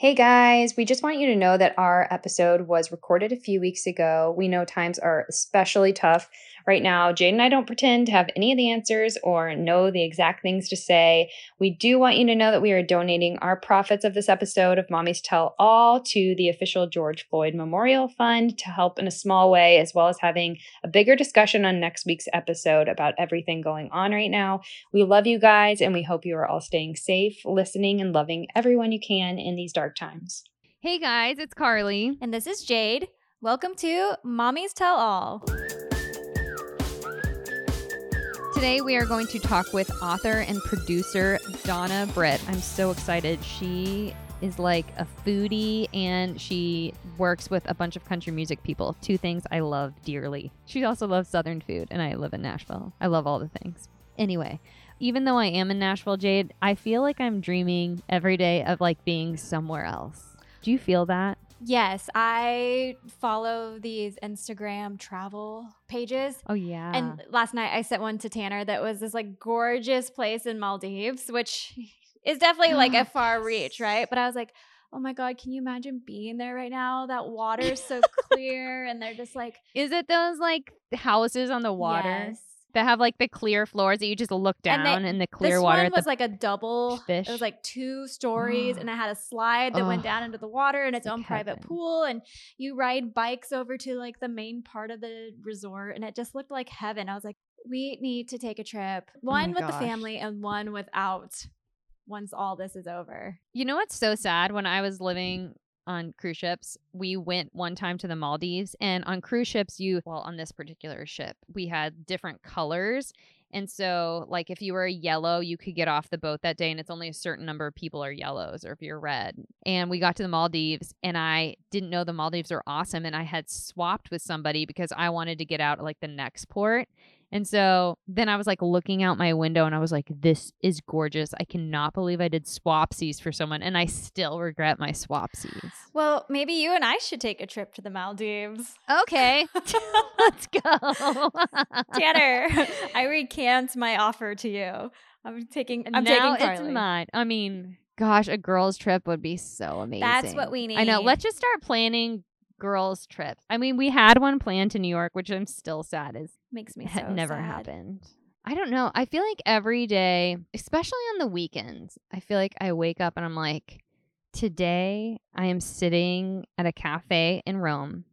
Hey guys, we just want you to know that our episode was recorded a few weeks ago. We know times are especially tough right now. Jade and I don't pretend to have any of the answers or know the exact things to say. We do want you to know that we are donating our profits of this episode of Mommy's Tell All to the official George Floyd Memorial Fund to help in a small way, as well as having a bigger discussion on next week's episode about everything going on right now. We love you guys, and we hope you are all staying safe, listening, and loving everyone you can in these dark times. Hey guys, it's Carly. And this is Jade. Welcome to Mommy's Tell All. Today we are going to talk with author and producer Donna Britt. I'm so excited. She is like a foodie and she works with a bunch of country music people. Two things I love dearly. She also loves Southern food and I live in Nashville. I love all the things. Anyway, even though I am in Nashville, Jade, I feel like I'm dreaming every day of like being somewhere else. Do you feel that? Yes, I follow these Instagram travel pages. Oh, yeah. And last night I sent one to Tanner that was this like gorgeous place in Maldives, which is definitely like a far reach, right? But I was like, oh my God, can you imagine being there right now? That water is so clear and they're just like. Is it those like houses on the water? Yes. That have like the clear floors that you just look down and the clear this water. This one was like a double. Fish. It was like 2 stories and it had a slide that went down into the water and its own private pool. And you ride bikes over to like the main part of the resort and it just looked like heaven. I was like, we need to take a trip. One with the family and one without once all this is over. You know what's so sad? When I was living on cruise ships, we went one time to the Maldives, and on cruise ships on this particular ship we had different colors, and so like if you were yellow you could get off the boat that day, and it's only a certain number of people are yellows, or if you're red. And we got to the Maldives and I didn't know the Maldives are awesome, and I had swapped with somebody because I wanted to get out like the next port. And so then I was like looking out my window and I was like, this is gorgeous. I cannot believe I did swapsies for someone. And I still regret my swapsies. Well, maybe you and I should take a trip to the Maldives. Okay. Let's go. Tanner, I recant my offer to you. I'm taking Carly. It's not. I mean, gosh, a girls trip would be so amazing. That's what we need. I know. Let's just start planning girls trips. I mean, we had one planned to New York, which I'm still sad is. Makes me so never sad. Happened. I don't know. I feel like every day, especially on the weekends, I feel like I wake up and I'm like, today I am sitting at a cafe in Rome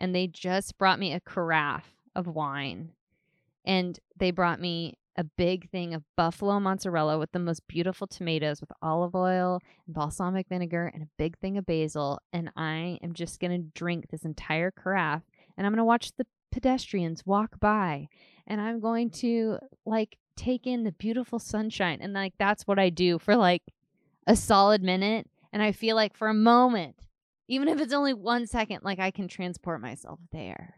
and they just brought me a carafe of wine and they brought me a big thing of buffalo mozzarella with the most beautiful tomatoes with olive oil and balsamic vinegar and a big thing of basil. And I am just going to drink this entire carafe and I'm going to watch the pedestrians walk by and I'm going to like take in the beautiful sunshine. And like that's what I do for like a solid minute, and I feel like for a moment, even if it's only 1 second, like I can transport myself there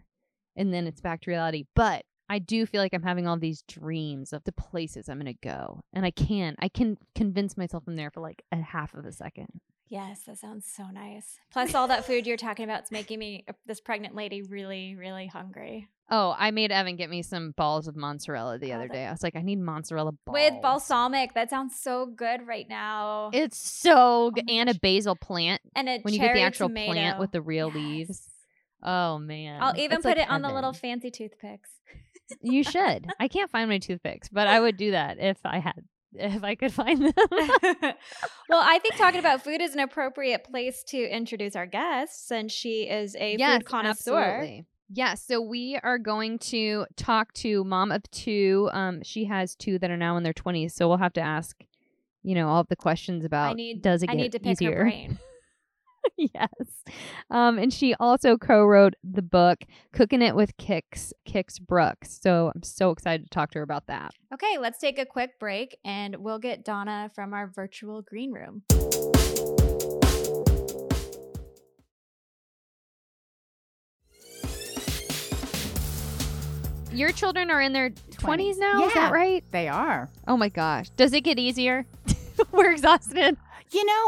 and then it's back to reality. But I do feel like I'm having all these dreams of the places I'm gonna go, and I can convince myself I'm there for like a half of a second. Yes, that sounds so nice. Plus, all that food you're talking about is making me, this pregnant lady, really, really hungry. Oh, I made Evan get me some balls of mozzarella the other day. I was like, I need mozzarella balls. With balsamic. That sounds so good right now. It's so good. And a basil plant. And a cherry tomato. When you get the actual plant with the real leaves. Oh, man. I'll even put it on the little fancy toothpicks. You should. I can't find my toothpicks, but I would do that if I could find them. Well, I think talking about food is an appropriate place to introduce our guest, since she is a food connoisseur. Absolutely. Yes. So we are going to talk to mom of two. She has two that are now in their 20s. So we'll have to ask, all of the questions about I need to pick her brain. Yes. And she also co-wrote the book, Cooking It with Kix, Kix Brooks. So I'm so excited to talk to her about that. Okay, let's take a quick break and we'll get Donna from our virtual green room. Your children are in their 20s now? Yeah, is that right? They are. Oh my gosh. Does it get easier? We're exhausted.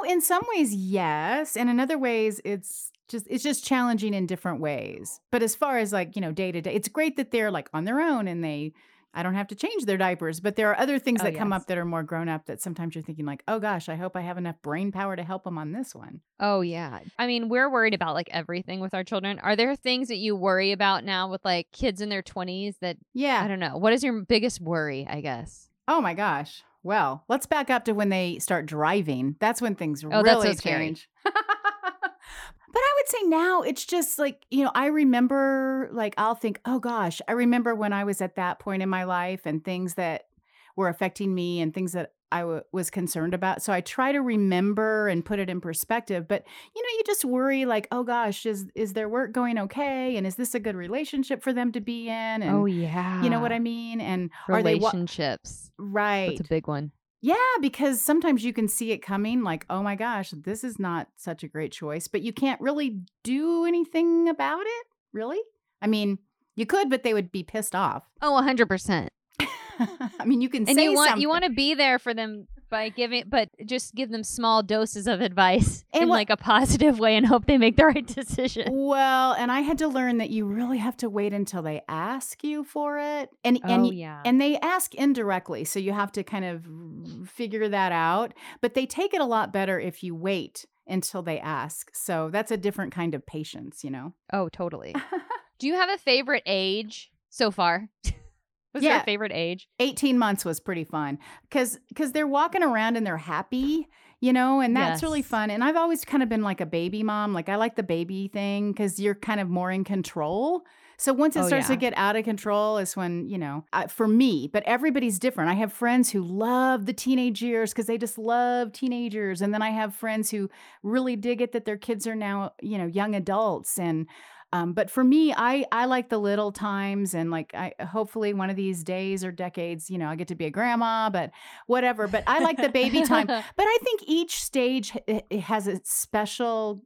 In some ways, yes. And in other ways, it's just challenging in different ways. But as far as like, day to day, it's great that they're like on their own and they, I don't have to change their diapers. But there are other things that come up that are more grown up that sometimes you're thinking like, oh, gosh, I hope I have enough brain power to help them on this one. Oh, yeah. I mean, we're worried about like everything with our children. Are there things that you worry about now with like kids in their 20s that? Yeah. I don't know. What is your biggest worry, I guess? Oh, my gosh. Well, let's back up to when they start driving. That's when things really change. But I would say now it's just like, you know, I remember like I'll think, oh, gosh, I remember when I was at that point in my life and things that were affecting me and things that I was concerned about. So I try to remember and put it in perspective. But, you know, you just worry like, oh, gosh, is their work going okay? And is this a good relationship for them to be in? And, oh, yeah. You know what I mean? And relationships. Right. That's a big one. Yeah, because sometimes you can see it coming like, oh, my gosh, this is not such a great choice, but you can't really do anything about it. Really? I mean, you could, but they would be pissed off. Oh, 100%. I mean, you can say something. You want to be there for them but just give them small doses of advice in a positive way and hope they make the right decision. Well, and I had to learn that you really have to wait until they ask you for it. And they ask indirectly. So you have to kind of figure that out. But they take it a lot better if you wait until they ask. So that's a different kind of patience, you know? Oh, totally. Do you have a favorite age so far? What's your favorite age? 18 months was pretty fun because they're walking around and they're happy, you know, and that's really fun. And I've always kind of been like a baby mom. Like I like the baby thing because you're kind of more in control. So once it starts to get out of control is when, you know, for me, but everybody's different. I have friends who love the teenage years because they just love teenagers. And then I have friends who really dig it that their kids are now, you know, young adults and but for me, I like the little times and like I hopefully one of these days or decades, you know, I get to be a grandma, but whatever. But I like the baby time. But I think each stage it has its special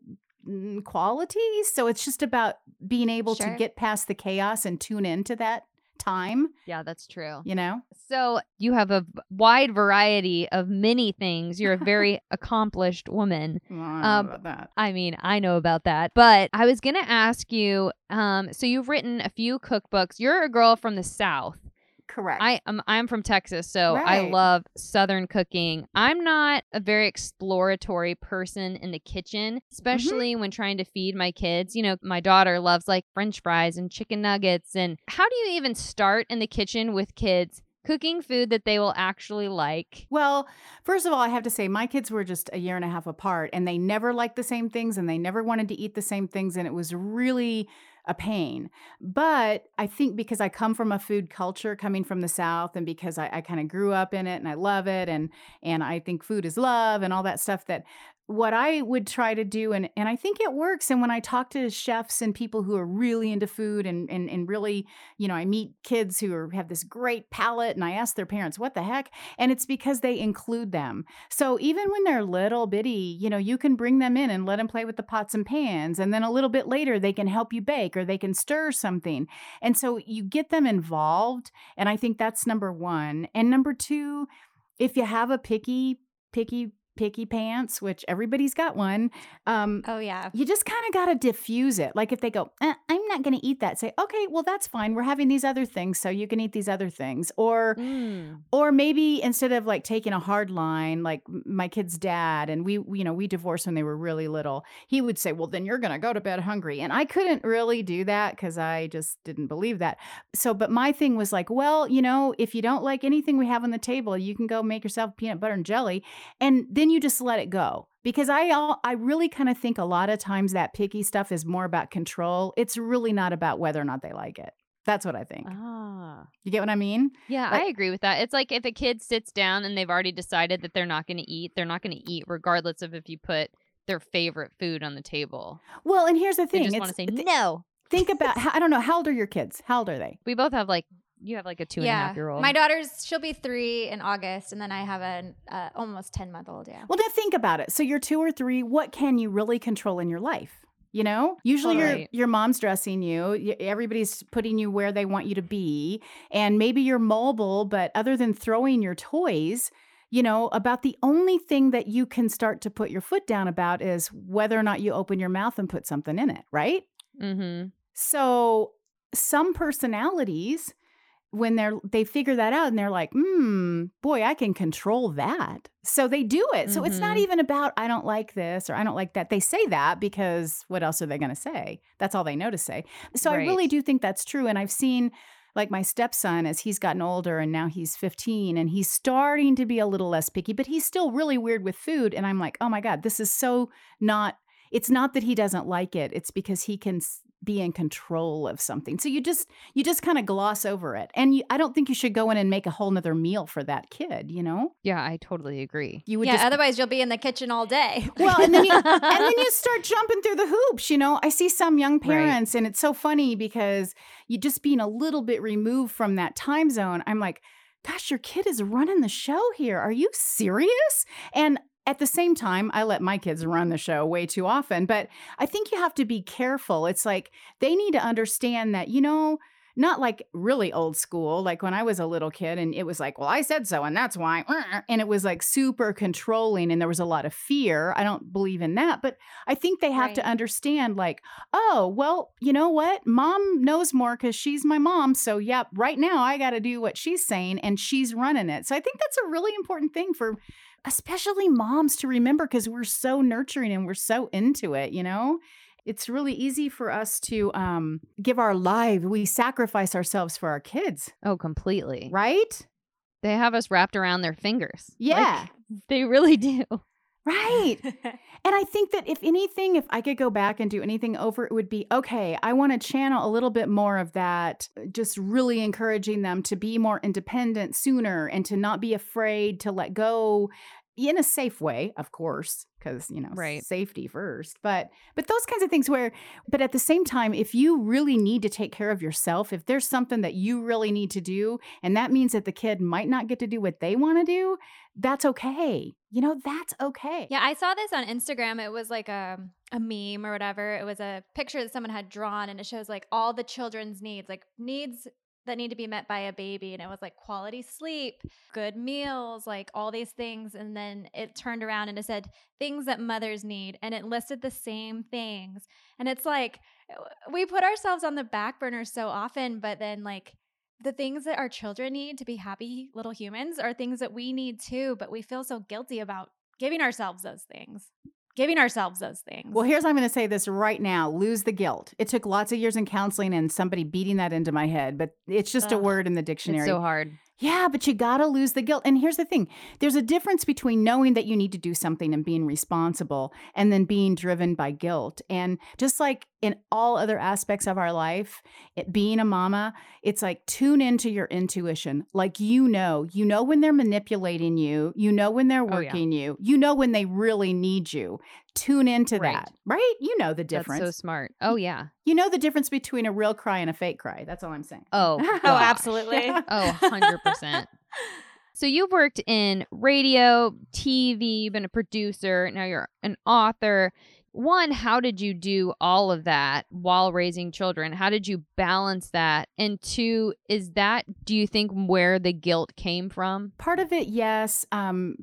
qualities. So it's just about being able to get past the chaos and tune into that time. Yeah, that's true. You know? So you have a wide variety of many things. You're a very accomplished woman. Well, I know about that. I mean, I know about that. But I was going to ask you, so you've written a few cookbooks. You're a girl from the South. Correct. I'm from Texas, so I love Southern cooking. I'm not a very exploratory person in the kitchen, especially when trying to feed my kids. You know, my daughter loves like French fries and chicken nuggets. And how do you even start in the kitchen with kids cooking food that they will actually like? Well, first of all, I have to say my kids were just a year and a half apart and they never liked the same things and they never wanted to eat the same things. And it was really a pain. But I think because I come from a food culture coming from the South and because I kind of grew up in it and I love it and I think food is love and all that stuff that what I would try to do, and I think it works. And when I talk to chefs and people who are really into food and really, you know, I meet kids who have this great palate and I ask their parents, what the heck? And it's because they include them. So even when they're little bitty, you know, you can bring them in and let them play with the pots and pans. And then a little bit later, they can help you bake or they can stir something. And so you get them involved. And I think that's number one. And number two, if you have a picky pants, which everybody's got one. You just kind of got to diffuse it. Like if they go, I'm not going to eat that, say, okay, well, that's fine. We're having these other things. So you can eat these other things. Or maybe instead of like taking a hard line, like my kid's dad, and we divorced when they were really little, he would say, well, then you're going to go to bed hungry. And I couldn't really do that because I just didn't believe that. So, but my thing was like, well, you know, if you don't like anything we have on the table, you can go make yourself peanut butter and jelly. And then you just let it go. Because I really kind of think a lot of times that picky stuff is more about control. It's really not about whether or not they like it. That's what I think. You get what I mean? Yeah, I agree with that. It's like if a kid sits down and they've already decided that they're not going to eat regardless of if you put their favorite food on the table. Well, and here's the thing. They just want to say no. Think about, I don't know, how old are your kids? How old are they? We both have like, you have like a 2.5-year-old. My daughter's, she'll be 3 in August. And then I have an almost 10-month-old. Yeah. Well, now think about it. So you're 2 or 3. What can you really control in your life? You know, usually your mom's dressing you. Everybody's putting you where they want you to be. And maybe you're mobile, but other than throwing your toys, you know, about the only thing that you can start to put your foot down about is whether or not you open your mouth and put something in it. Right. Mm-hmm. So some personalities when they figure that out and they're like, boy, I can control that. So they do it. Mm-hmm. So it's not even about, I don't like this or I don't like that. They say that because what else are they going to say? That's all they know to say. So right. I really do think that's true. And I've seen like my stepson as he's gotten older and now he's 15 and he's starting to be a little less picky, but he's still really weird with food. And I'm like, oh my God, this is so not, it's not that he doesn't like it. It's because he can be in control of something. So you just kind of gloss over it. And I don't think you should go in and make a whole nother meal for that kid, you know? Yeah, I totally agree. Otherwise you'll be in the kitchen all day. Well, and then you start jumping through the hoops, you know? I see some young parents, right. And it's so funny because you just being a little bit removed from that time zone, I'm like, gosh, your kid is running the show here. Are you serious? And at the same time, I let my kids run the show way too often, but I think you have to be careful. It's like they need to understand that, you know, not like really old school, like when I was a little kid and it was like, well, I said so and that's why. And it was like super controlling and there was a lot of fear. I don't believe in that, but I think they have to understand like, oh, well, you know what? Mom knows more because she's my mom. So yep, right now I got to do what she's saying and she's running it. So I think that's a really important thing for especially moms to remember because we're so nurturing and we're so into it, you know? It's really easy for us to give our life. We sacrifice ourselves for our kids. Oh, completely. Right? They have us wrapped around their fingers. Yeah. Like, they really do. Right. And I think that if anything, if I could go back and do anything over, it would be, okay, I want to channel a little bit more of that, just really encouraging them to be more independent sooner and to not be afraid to let go in a safe way, of course, because, you know, safety first. But those kinds of things where, but at the same time, if you really need to take care of yourself, if there's something that you really need to do, and that means that the kid might not get to do what they want to do, that's okay. You know, that's okay. Yeah, I saw this on Instagram. It was like a meme or whatever. It was a picture that someone had drawn and it shows like all the children's needs, like needs that need to be met by a baby. And it was like quality sleep, good meals, like all these things. And then it turned around and it said things that mothers need. And it listed the same things. And it's like, we put ourselves on the back burner so often, but then like the things that our children need to be happy little humans are things that we need too, but we feel so guilty about giving ourselves those things. Well, here's, I'm going to say this right now, lose the guilt. It took lots of years in counseling and somebody beating that into my head, but it's just a word in the dictionary. It's so hard. Yeah, but you got to lose the guilt. And here's the thing. There's a difference between knowing that you need to do something and being responsible and then being driven by guilt. And just like in all other aspects of our life, being a mama, it's like tune into your intuition. Like, you know when they're manipulating you, you know when they're working you, you know when they really need you. Tune into that, right? You know the difference. That's so smart. Oh, yeah. You know the difference between a real cry and a fake cry. That's all I'm saying. Oh, absolutely. 100%. So you've worked in radio, TV, you've been a producer, now you're an author. One, how did you do all of that while raising children? How did you balance that? And two, is that, do you think, where the guilt came from? Part of it, yes, from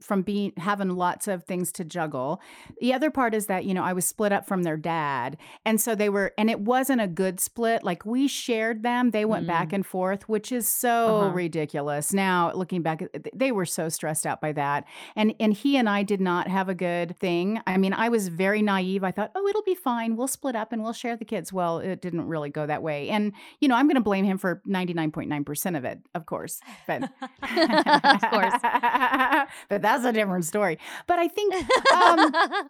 having lots of things to juggle. The other part is that, you know, I was split up from their dad. And so and it wasn't a good split. Like, we shared them. They went back and forth, which is so ridiculous. Now, looking back, they were so stressed out by that. And he and I did not have a good thing. I mean, I was very naive. I thought, oh, it'll be fine. We'll split up and we'll share the kids. Well, it didn't really go that way. And, you know, I'm going to blame him for 99.9% of it, of course. But but that's a different story. But I think,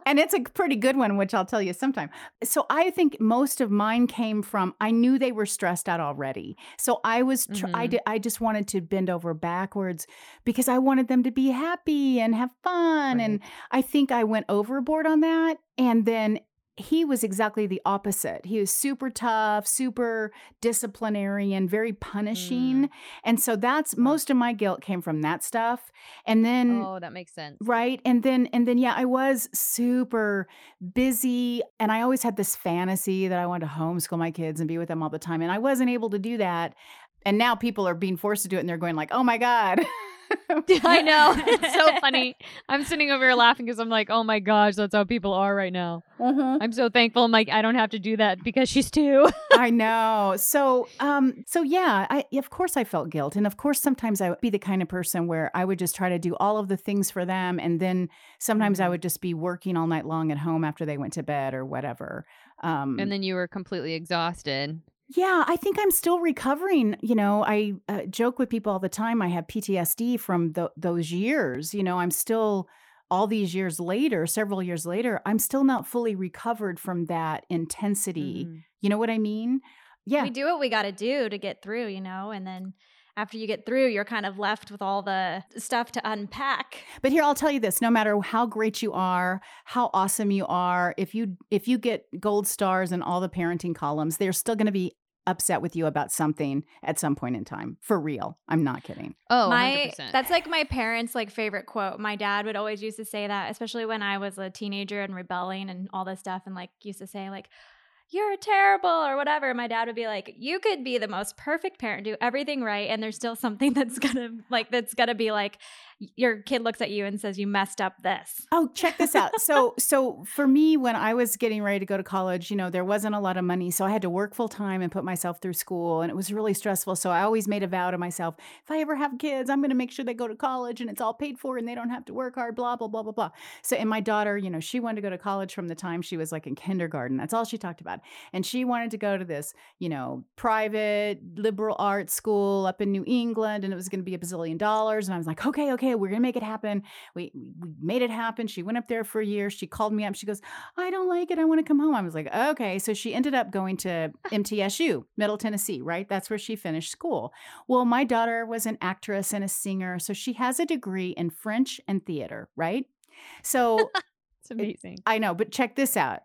and it's a pretty good one, which I'll tell you sometime. So I think most of mine came from, I knew they were stressed out already. So I was, I just wanted to bend over backwards because I wanted them to be happy and have fun. Right. And I think I went overboard on that. And then he was exactly the opposite. He was super tough, super disciplinarian, very punishing. And so that's most of my guilt came from that stuff. And then that makes sense. Right. And then yeah, I was super busy and I always had this fantasy that I wanted to homeschool my kids and be with them all the time. And I wasn't able to do that. And now people are being forced to do it and they're going like, oh my God. I know. It's so funny. I'm sitting over here laughing because I'm like, oh my gosh, that's how people are right now. Uh-huh. I'm so thankful. I'm like, I don't have to do that because she's two. I know. So yeah, of course I felt guilt. And of course, sometimes I would be the kind of person where I would just try to do all of the things for them. And then sometimes I would just be working all night long at home after they went to bed or whatever. And then you were completely exhausted. Yeah, I think I'm still recovering. You know, I joke with people all the time. I have PTSD from those years. You know, I'm still, all these years later, several years later, I'm still not fully recovered from that intensity. Mm-hmm. You know what I mean? Yeah. We do what we got to do to get through, you know, and then after you get through, you're kind of left with all the stuff to unpack. But here, I'll tell you this, no matter how great you are, how awesome you are, if you get gold stars in all the parenting columns, they're still going to be upset with you about something at some point in time. For real. I'm not kidding. Oh, 100%. That's like my parents' like favorite quote. My dad would always used to say that, especially when I was a teenager and rebelling and all this stuff, and like used to say like, you're terrible or whatever. My dad would be like, you could be the most perfect parent, do everything right, and there's still something that's gonna be like, your kid looks at you and says, you messed up this. Oh, check this out. So for me, when I was getting ready to go to college, you know, there wasn't a lot of money. So I had to work full time and put myself through school, and it was really stressful. So I always made a vow to myself, if I ever have kids, I'm gonna make sure they go to college and it's all paid for and they don't have to work hard, blah, blah, blah, blah, blah. So, and my daughter, you know, she wanted to go to college from the time she was like in kindergarten. That's all she talked about. And she wanted to go to this, you know, private liberal arts school up in New England, and it was going to be $1 billion. And I was like, okay, we're going to make it happen. We made it happen. She went up there for a year. She called me up. She goes, I don't like it. I want to come home. I was like, okay. So she ended up going to MTSU, Middle Tennessee, right? That's where she finished school. Well, my daughter was an actress and a singer. So she has a degree in French and theater, right? So it's amazing. I know, but check this out.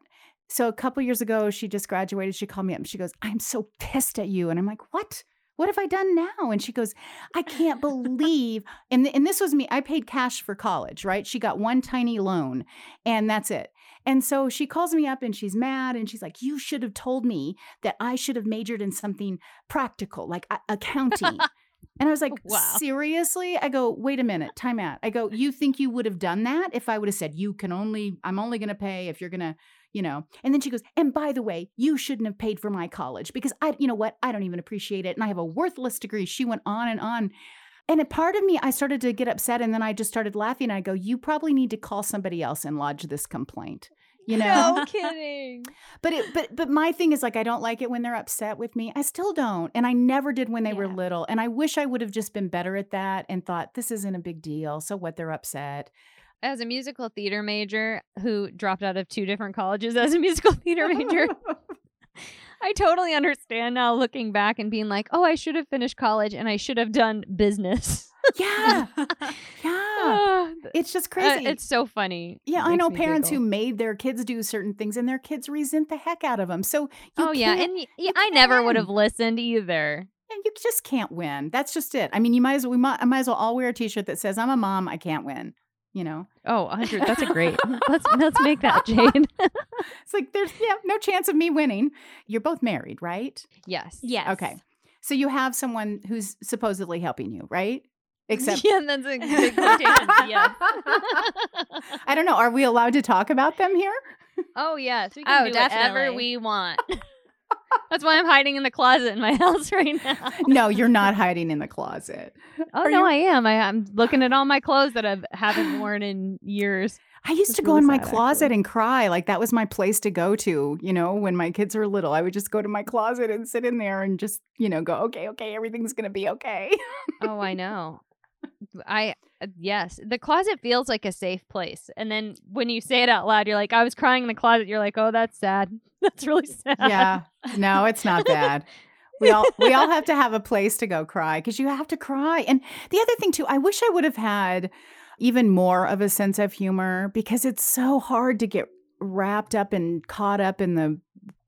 So a couple years ago, she just graduated. She called me up and she goes, I'm so pissed at you. And I'm like, what? What have I done now? And she goes, I can't believe. And this was me. I paid cash for college, right? She got one tiny loan and that's it. And so she calls me up and she's mad and she's like, you should have told me that I should have majored in something practical, like accounting. And I was like, wow. Seriously? I go, wait a minute, time out. I go, you think you would have done that if I would have said, I'm only going to pay if you're going to, you know? And then she goes, and by the way, you shouldn't have paid for my college because I don't even appreciate it. And I have a worthless degree. She went on and on. And a part of me, I started to get upset. And then I just started laughing. I go, you probably need to call somebody else and lodge this complaint. You know? No kidding. But my thing is like, I don't like it when they're upset with me. I still don't. And I never did when they were little. And I wish I would have just been better at that and thought this isn't a big deal. So what, they're upset. As a musical theater major who dropped out of 2 different colleges as a musical theater major, I totally understand now looking back and being like, oh, I should have finished college and I should have done business. Yeah. Yeah. It's just crazy. It's so funny. Yeah. I know parents who made their kids do certain things and their kids resent the heck out of them. So, yeah. And I never would have listened either. And you just can't win. That's just it. I mean, I might as well all wear a t-shirt that says, I'm a mom, I can't win. You know? Oh, 100. That's a great. Let's make that, Jane. It's like there's no chance of me winning. You're both married, right? Yes. Yes. Okay. So you have someone who's supposedly helping you, right? Except that's a big quotation. Yeah. I don't know. Are we allowed to talk about them here? Oh yes. We can do definitely. Whatever we want. That's why I'm hiding in the closet in my house right now. No, you're not hiding in the closet. Oh, I am. I'm looking at all my clothes that I haven't worn in years. I used to go in my closet and cry. Like that was my place to go to, you know, when my kids were little. I would just go to my closet and sit in there and just, you know, go, okay, everything's going to be okay. Oh, I know. Yes, the closet feels like a safe place. And then when you say it out loud, you're like, I was crying in the closet. You're like, oh, that's sad. That's really sad. Yeah. No, it's not bad. We all have to have a place to go cry because you have to cry. And the other thing too, I wish I would have had even more of a sense of humor because it's so hard to get wrapped up and caught up in the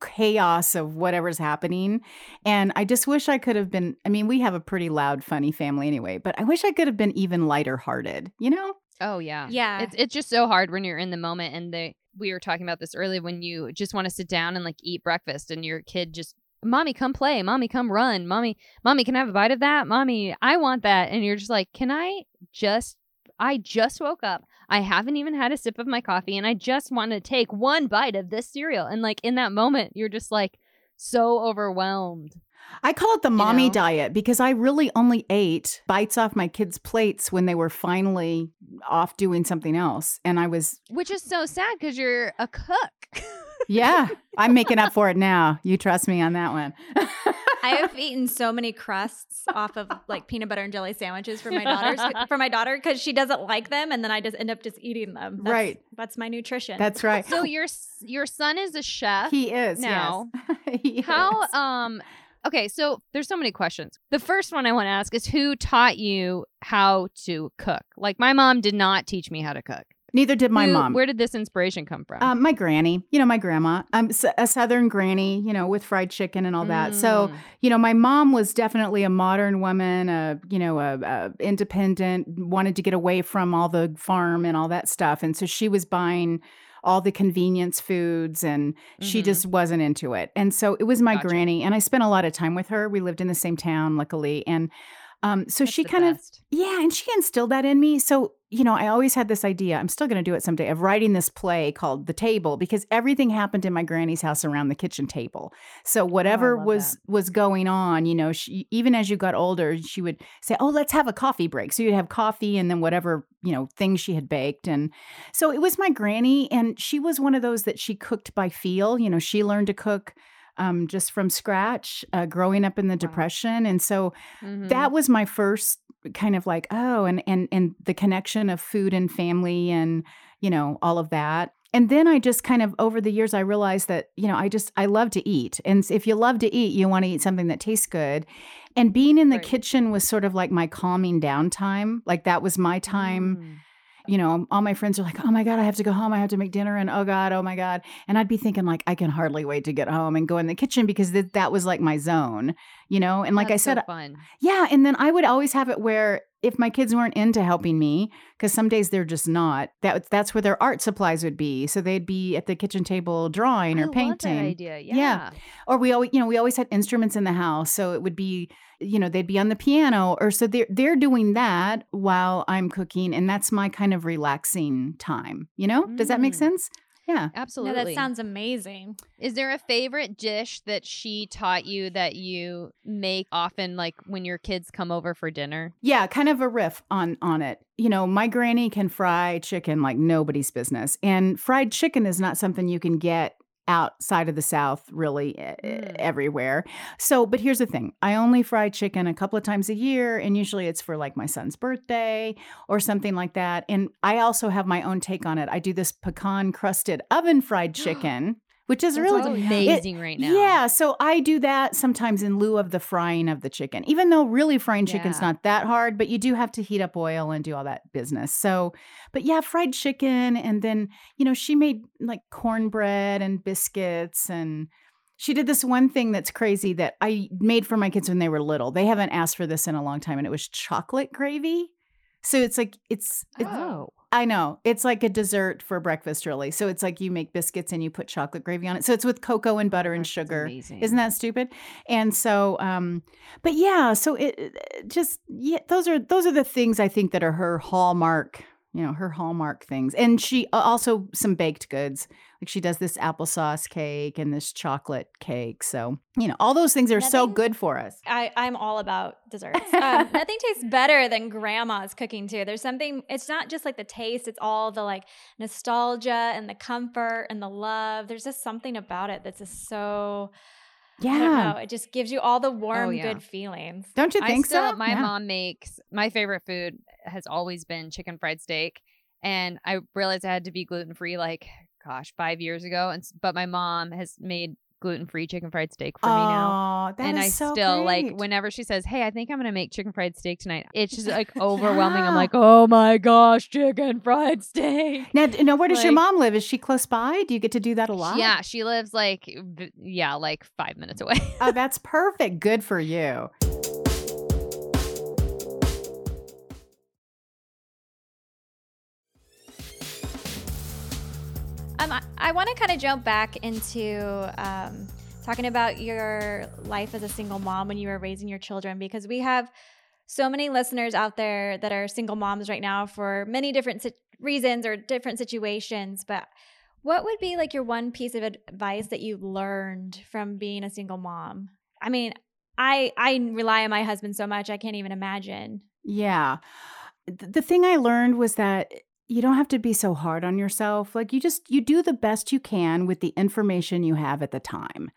chaos of whatever's happening. And I just wish I could have been, I mean, we have a pretty loud, funny family anyway, but I wish I could have been even lighter hearted, you know? Oh yeah. Yeah. It's just so hard when you're in the moment. And we were talking about this earlier when you just want to sit down and like eat breakfast and your kid just Mommy, come play. Mommy, come run. Mommy, can I have a bite of that? Mommy, I want that. And you're just like, I just woke up. I haven't even had a sip of my coffee and I just want to take one bite of this cereal. And like in that moment, you're just like so overwhelmed. I call it the mommy diet because I really only ate bites off my kids' plates when they were finally off doing something else. And I was. Which is so sad because you're a cook. Yeah, I'm making up for it now. You trust me on that one. I have eaten so many crusts off of like peanut butter and jelly sandwiches for my daughter because she doesn't like them, and then I just end up just eating them. That's my nutrition. That's right. So your son is a chef. He is now. Yes. He How? Is. Okay, so there's so many questions. The first one I want to ask is who taught you how to cook? Like my mom did not teach me how to cook. Neither did my mom. Where did this inspiration come from? My granny, my grandma, a Southern granny, with fried chicken and all that. So, my mom was definitely a modern woman, a independent, wanted to get away from all the farm and all that stuff. And so she was buying all the convenience foods and she just wasn't into it. And so it was my granny and I spent a lot of time with her. We lived in the same town, luckily. And so that's she kind best. Of, yeah, and she instilled that in me. So, I always had this idea, I'm still going to do it someday, of writing this play called The Table, because everything happened in my granny's house around the kitchen table. So whatever was going on, she, even as you got older, she would say, oh, let's have a coffee break. So you'd have coffee and then whatever, things she had baked. And so it was my granny, and she was one of those that she cooked by feel. She learned to cook just from scratch, growing up in the Depression. And so that was my first kind of like, and the connection of food and family and, all of that. And then I just kind of over the years, I realized that, I love to eat. And if you love to eat, you want to eat something that tastes good. And being in the kitchen was sort of like my calming down time. Like that was my time. All my friends are like, oh my God, I have to go home. I have to make dinner. And oh God, oh my God. And I'd be thinking like, I can hardly wait to get home and go in the kitchen because that was like my zone, And like that's I said, so fun. Yeah. And then I would always have it where if my kids weren't into helping me, because some days they're just not, that's where their art supplies would be. So they'd be at the kitchen table drawing or painting. Love that idea. Yeah. Or we always, we always had instruments in the house. So it would be, they'd be on the piano or so they're doing that while I'm cooking. And that's my kind of relaxing time, Does that make sense? Yeah, absolutely. No, that sounds amazing. Is there a favorite dish that she taught you that you make often like when your kids come over for dinner? Yeah, kind of a riff on it. My granny can fry chicken like nobody's business. And fried chicken is not something you can get outside of the South really everywhere. So, but here's the thing. I only fry chicken a couple of times a year and usually it's for like my son's birthday or something like that. And I also have my own take on it. I do this pecan crusted oven fried chicken, which is really amazing right now. Yeah. So I do that sometimes in lieu of the frying of the chicken, even though really frying chicken's not that hard, but you do have to heat up oil and do all that business. So, but yeah, fried chicken. And then, she made like cornbread and biscuits and she did this one thing that's crazy that I made for my kids when they were little. They haven't asked for this in a long time and it was chocolate gravy. So it's like, I know. It's like a dessert for breakfast, really. So it's like you make biscuits and you put chocolate gravy on it. So it's with cocoa and butter and sugar. Amazing. Isn't that stupid? And so, but yeah, so it just, yeah, those are the things I think that are her hallmark, her hallmark things. And she also some baked goods. Like she does this applesauce cake and this chocolate cake. So, all those things are so good for us. I'm all about desserts. Nothing tastes better than grandma's cooking too. There's something, it's not just like the taste, it's all the like nostalgia and the comfort and the love. There's just something about it that's just so... Yeah. I don't know. It just gives you all the warm, good feelings. Don't you think so? My mom makes, my favorite food has always been chicken fried steak. And I realized I had to be gluten-free like, gosh, 5 years ago. But my mom has made gluten-free chicken fried steak for me now. That and is I so still great. Like whenever she says, hey, I think I'm going to make chicken fried steak tonight. It's just like overwhelming. I'm like, oh my gosh, chicken fried steak. Now, where does your mom live? Is she close by? Do you get to do that a lot? Yeah, she lives like 5 minutes away. Oh, that's perfect. Good for you. I want to kind of jump back into talking about your life as a single mom when you were raising your children, because we have so many listeners out there that are single moms right now for many different reasons or different situations. But what would be like your one piece of advice that you learned from being a single mom? I mean, I rely on my husband so much, I can't even imagine. Yeah. The thing I learned was that you don't have to be so hard on yourself. Like you do the best you can with the information you have at the time.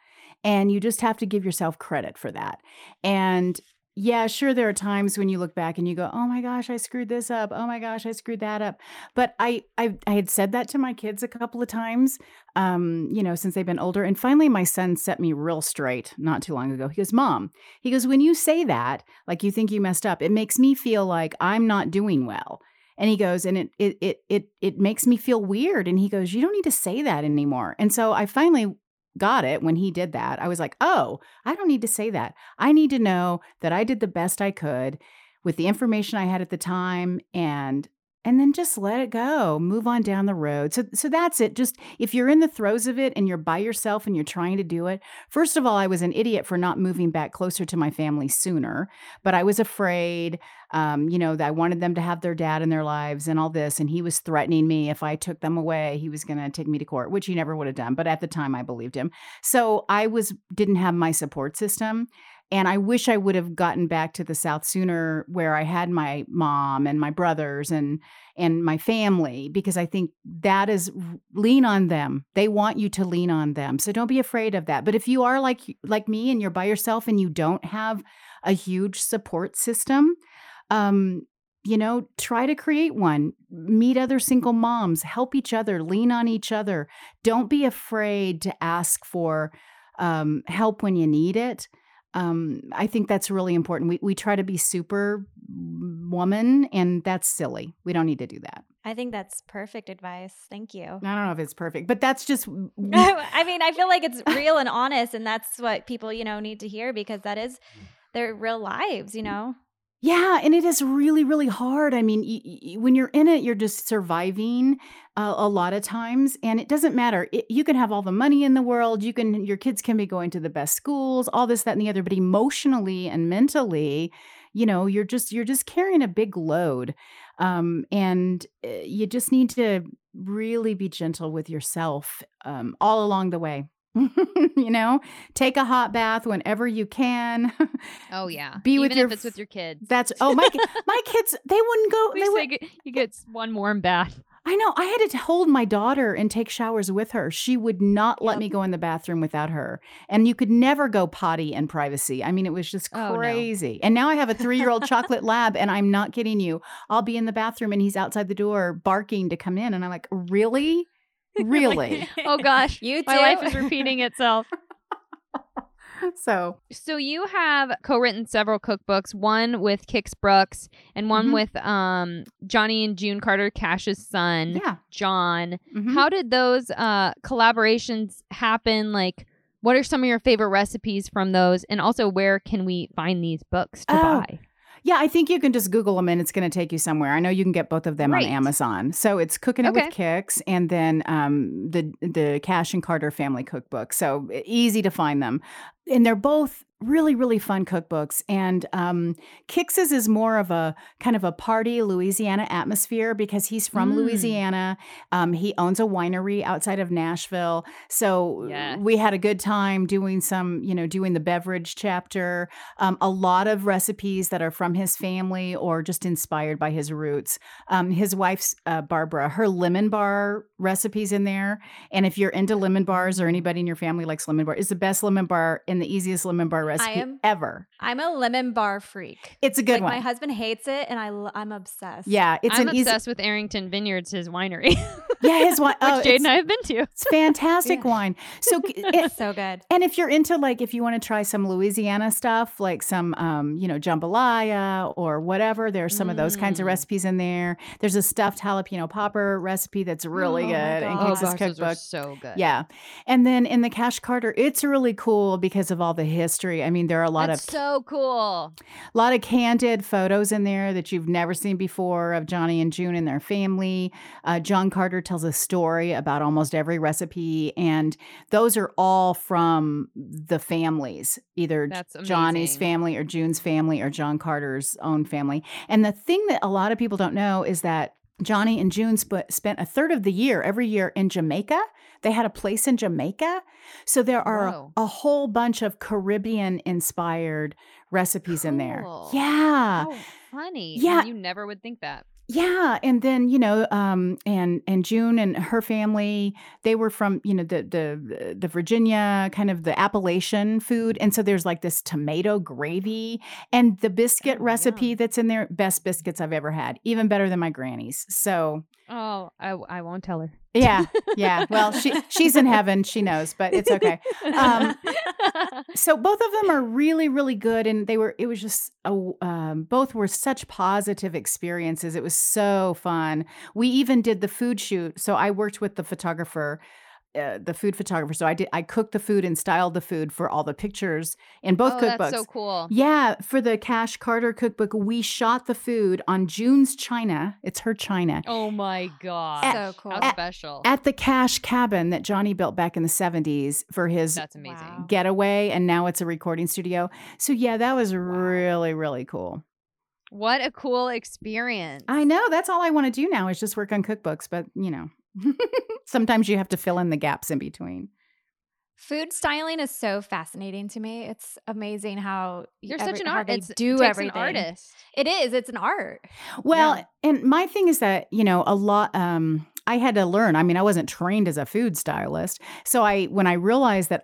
And you just have to give yourself credit for that. And yeah, sure, there are times when you look back and you go, oh my gosh, I screwed this up. Oh my gosh, I screwed that up. But I had said that to my kids a couple of times, since they've been older. And finally, my son set me real straight not too long ago. He goes, Mom, when you say that, like you think you messed up, it makes me feel like I'm not doing well. And he goes, and it makes me feel weird. And he goes, you don't need to say that anymore. And so I finally got it when he did that. I was like, oh, I don't need to say that. I need to know that I did the best I could with the information I had at the time, and then just let it go, move on down the road. So that's it. Just if you're in the throes of it and you're by yourself and you're trying to do it, first of all, I was an idiot for not moving back closer to my family sooner, but I was afraid, that I wanted them to have their dad in their lives and all this. And he was threatening me if I took them away, he was going to take me to court, which he never would have done. But at the time I believed him. So I didn't have my support system. And I wish I would have gotten back to the South sooner, where I had my mom and my brothers and my family, because I think that is, lean on them. They want you to lean on them. So don't be afraid of that. But if you are like me and you're by yourself and you don't have a huge support system, try to create one, meet other single moms, help each other, lean on each other. Don't be afraid to ask for help when you need it. I think that's really important. We try to be super woman, and that's silly. We don't need to do that. I think that's perfect advice. Thank you. I don't know if it's perfect, but that's just. I mean, I feel like it's real and honest, and that's what people, need to hear, because that is their real lives, Yeah, and it is really, really hard. I mean, when you're in it, you're just surviving a lot of times, and it doesn't matter. You can have all the money in the world. Your kids can be going to the best schools, all this, that, and the other. But emotionally and mentally, you're just carrying a big load, and you just need to really be gentle with yourself all along the way. Take a hot bath whenever you can. Oh yeah. Be even with if it's with your kids. That's my kids, they wouldn't go. You get one warm bath. I know. I had to hold my daughter and take showers with her. She would not let me go in the bathroom without her. And you could never go potty in privacy. I mean, it was just crazy. Oh, no. And now I have a 3-year-old chocolate lab, and I'm not kidding you. I'll be in the bathroom and he's outside the door barking to come in. And I'm like, really? Really? Oh gosh, you too. My life is repeating itself. So you have co-written several cookbooks, one with Kix Brooks and one with Johnny and June Carter Cash's son, John. Mm-hmm. How did those collaborations happen? Like, what are some of your favorite recipes from those? And also, where can we find these books to buy? Yeah, I think you can just Google them and it's going to take you somewhere. I know you can get both of them on Amazon. So it's Cooking It with Kix, and then the Cash and Carter Family Cookbook. So easy to find them. And they're both really, really fun cookbooks. And Kix's is more of a kind of a party Louisiana atmosphere, because he's from Louisiana. He owns a winery outside of Nashville. So we had a good time doing doing the beverage chapter. A lot of recipes that are from his family or just inspired by his roots. His wife's Barbara, her lemon bar recipes in there. And if you're into lemon bars, or anybody in your family likes lemon bar, it's the best lemon bar and the easiest lemon bar recipe ever. I'm a lemon bar freak. It's a good one. My husband hates it, and I'm obsessed. Yeah, I'm obsessed with Arrington Vineyards, his winery. Yeah, his wine. Which Jade and I have been to. It's fantastic wine. So it's so good. And if you're into if you want to try some Louisiana stuff, like some jambalaya or whatever, there are some of those kinds of recipes in there. There's a stuffed jalapeno popper recipe that's really good. And Kix's cookbook. Those are so good. Yeah, and then in the Cash Carter, it's really cool because of all the history. I mean, there are a lot of candid photos in there that you've never seen before of Johnny and June and their family. John Carter tells a story about almost every recipe. And those are all from the families, either Johnny's family or June's family or John Carter's own family. And the thing that a lot of people don't know is that Johnny and June spent a third of the year, every year, in Jamaica. They had a place in Jamaica. So there are a whole bunch of Caribbean-inspired recipes in there. Yeah. Oh, funny. Yeah. And you never would think that. Yeah. And then, you know, and June and her family, they were from, you know, the Virginia, kind of the Appalachian food. And so there's like this tomato gravy and the biscuit recipe that's in there. Best biscuits I've ever had, even better than my granny's. So. Oh, I won't tell her. Yeah. Yeah. Well, she's in heaven. She knows, but it's okay. So both of them are really, really good. And both were such positive experiences. It was so fun. We even did the food shoot. So I worked with the food photographer. So I cooked the food and styled the food for all the pictures in both cookbooks. That's so cool. Yeah. For the Cash Carter cookbook, we shot the food on June's china. It's her china. Oh my God. So cool. How special. At the Cash cabin that Johnny built back in the 70s for his getaway. And now it's a recording studio. So yeah, that was really, really cool. What a cool experience. I know. That's all I want to do now is just work on cookbooks, but you know. Sometimes you have to fill in the gaps in between. Food styling is so fascinating to me. It's amazing how you're such an artist. Do everything. An artist. It is. It's an art. Well, and my thing is that, you know, a lot. I had to learn. I mean, I wasn't trained as a food stylist. So when I realized that,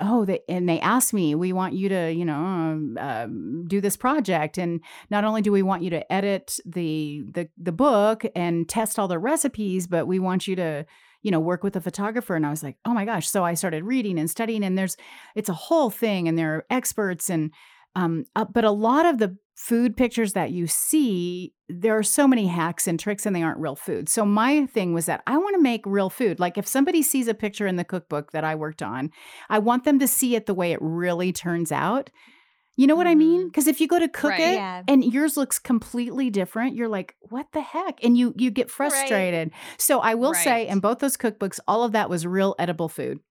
they asked me, we want you to, you know, do this project. And not only do we want you to edit the book and test all the recipes, but we want you to, you know, work with a photographer. And I was like, oh my gosh. So I started reading and studying, and it's a whole thing, and there are experts, and but a lot of the food pictures that you see, there are so many hacks and tricks, and they aren't real food. So my thing was that I want to make real food. Like if somebody sees a picture in the cookbook that I worked on, I want them to see it the way it really turns out. You know what I mean? Because if you go to cook and yours looks completely different, you're like, what the heck? And you get frustrated. Right. So I will say in both those cookbooks, all of that was real edible food.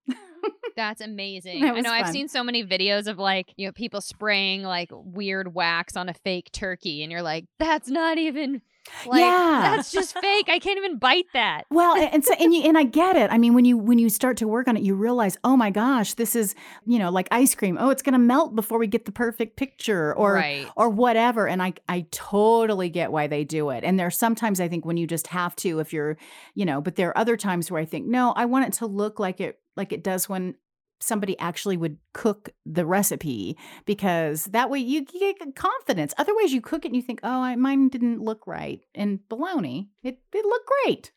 That's amazing. I know. Fun. I've seen so many videos of like, you know, people spraying like weird wax on a fake turkey, and you're like, that's not even that's just fake. I can't even bite that. Well, and I get it. I mean, when you start to work on it, you realize, oh my gosh, this is, you know, like ice cream. Oh, it's going to melt before we get the perfect picture or whatever. And I totally get why they do it. And there are sometimes I think when you just have to, if you're, you know, but there are other times where I think, no, I want it to look like it does when somebody actually would cook the recipe, because that way you get confidence. Otherwise, you cook it and you think, oh, mine didn't look right. And baloney, it looked great.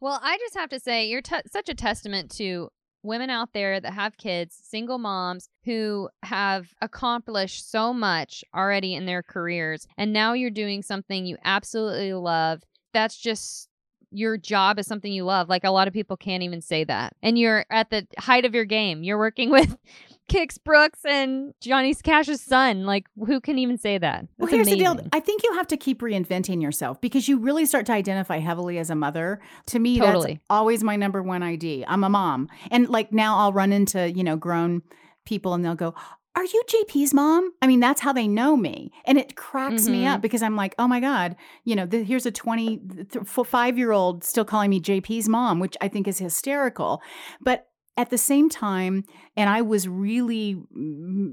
Well, I just have to say you're such a testament to women out there that have kids, single moms who have accomplished so much already in their careers. And now you're doing something you absolutely love. That's just... your job is something you love. Like a lot of people can't even say that. And you're at the height of your game. You're working with Kix Brooks and Johnny Cash's son. Like, who can even say that? That's well, here's amazing. The deal. I think you have to keep reinventing yourself, because you really start to identify heavily as a mother. To me, that's always my number one ID. I'm a mom. And like now I'll run into, you know, grown people and they'll go, are you JP's mom? I mean, that's how they know me. And it cracks me up, because I'm like, oh my God, you know, here's a 25-year-old still calling me JP's mom, which I think is hysterical. But at the same time, and I was really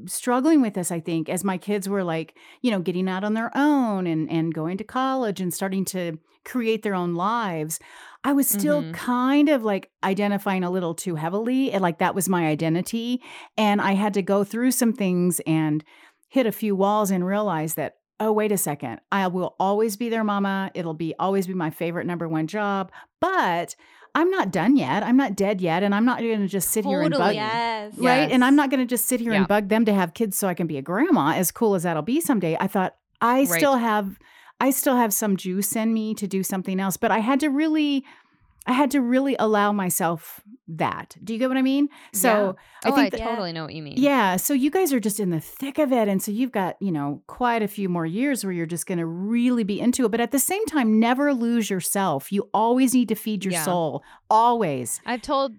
struggling with this, I think, as my kids were like, you know, getting out on their own and going to college and starting to create their own lives, I was still kind of like identifying a little too heavily. And like that was my identity. And I had to go through some things and hit a few walls and realize that, oh, wait a second, I will always be their mama. It'll always be my favorite number one job. But I'm not done yet. I'm not dead yet. And I'm not going to just sit here and bug them. Right? And I'm not going to just sit here and bug them to have kids so I can be a grandma, as cool as that'll be someday. I thought I still have some juice in me to do something else. But I had to really I had to really allow myself that. Do you get what I mean? So yeah. I totally know what you mean. Yeah. So you guys are just in the thick of it. And so you've got, you know, quite a few more years where you're just going to really be into it. But at the same time, never lose yourself. You always need to feed your soul. Always. I've told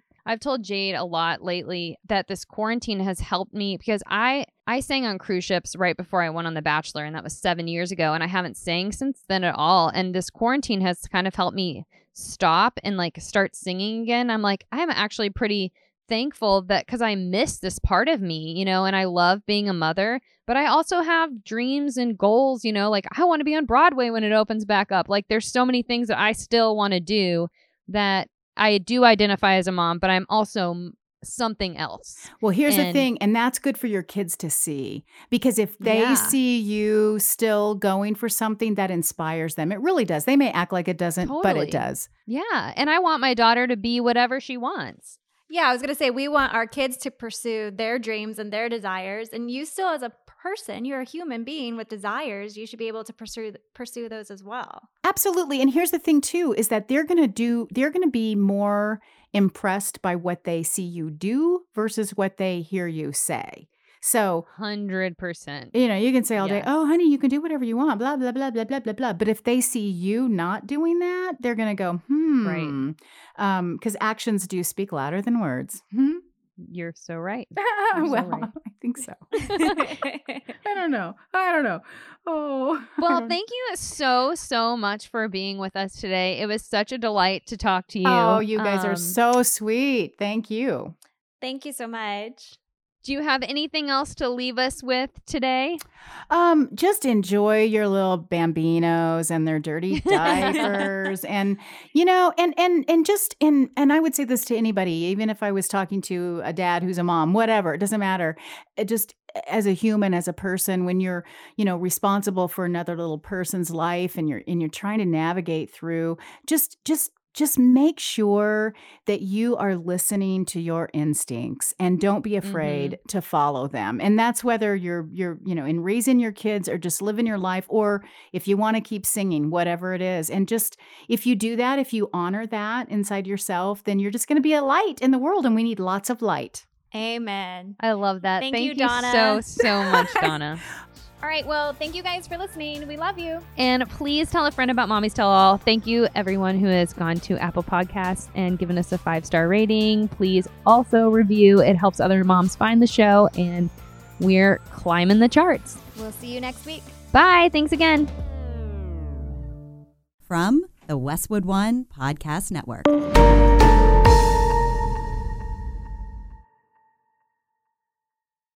Jade a lot lately that this quarantine has helped me because I sang on cruise ships right before I went on The Bachelor, and that was 7 years ago, and I haven't sang since then at all. And this quarantine has kind of helped me stop and like start singing again. I'm like, I'm actually pretty thankful that because I miss this part of me, you know, and I love being a mother, but I also have dreams and goals, you know, like I want to be on Broadway when it opens back up. Like there's so many things that I still want to do that I do identify as a mom, but I'm also something else. Well, here's the thing, and that's good for your kids to see, because if they see you still going for something, that inspires them. It really does. They may act like it doesn't, but it does. Yeah. And I want my daughter to be whatever she wants. Yeah. I was going to say, we want our kids to pursue their dreams and their desires. And you still, as a person, you're a human being with desires, you should be able to pursue those as well. Absolutely. And here's the thing too, is that they're going to be more impressed by what they see you do versus what they hear you say. So 100%, you know, you can say all day, oh honey, you can do whatever you want, blah, blah, blah, blah, blah, blah, blah. But if they see you not doing that, they're going to go, right. Because actions do speak louder than words. You're so right. I think so. I don't know. Oh. Well, thank you so much for being with us today. It was such a delight to talk to you. Oh, you guys are so sweet. Thank you. Thank you so much. Do you have anything else to leave us with today? Just enjoy your little bambinos and their dirty diapers, and you know, and I would say this to anybody, even if I was talking to a dad who's a mom, whatever, it doesn't matter. It just, as a human, as a person, when you're, you know, responsible for another little person's life, and you're trying to navigate through, just make sure that you are listening to your instincts, and don't be afraid to follow them. And that's whether you're, you know, in raising your kids or just living your life, or if you want to keep singing, whatever it is. And just, if you do that, if you honor that inside yourself, then you're just going to be a light in the world, and we need lots of light. Amen. I love that. Thank you Donna. So much, Donna. All right. Well, thank you guys for listening. We love you. And please tell a friend about Mommy's Tell All. Thank you, everyone who has gone to Apple Podcasts and given us a 5-star rating. Please also review. It helps other moms find the show, and we're climbing the charts. We'll see you next week. Bye. Thanks again. From the Westwood One Podcast Network.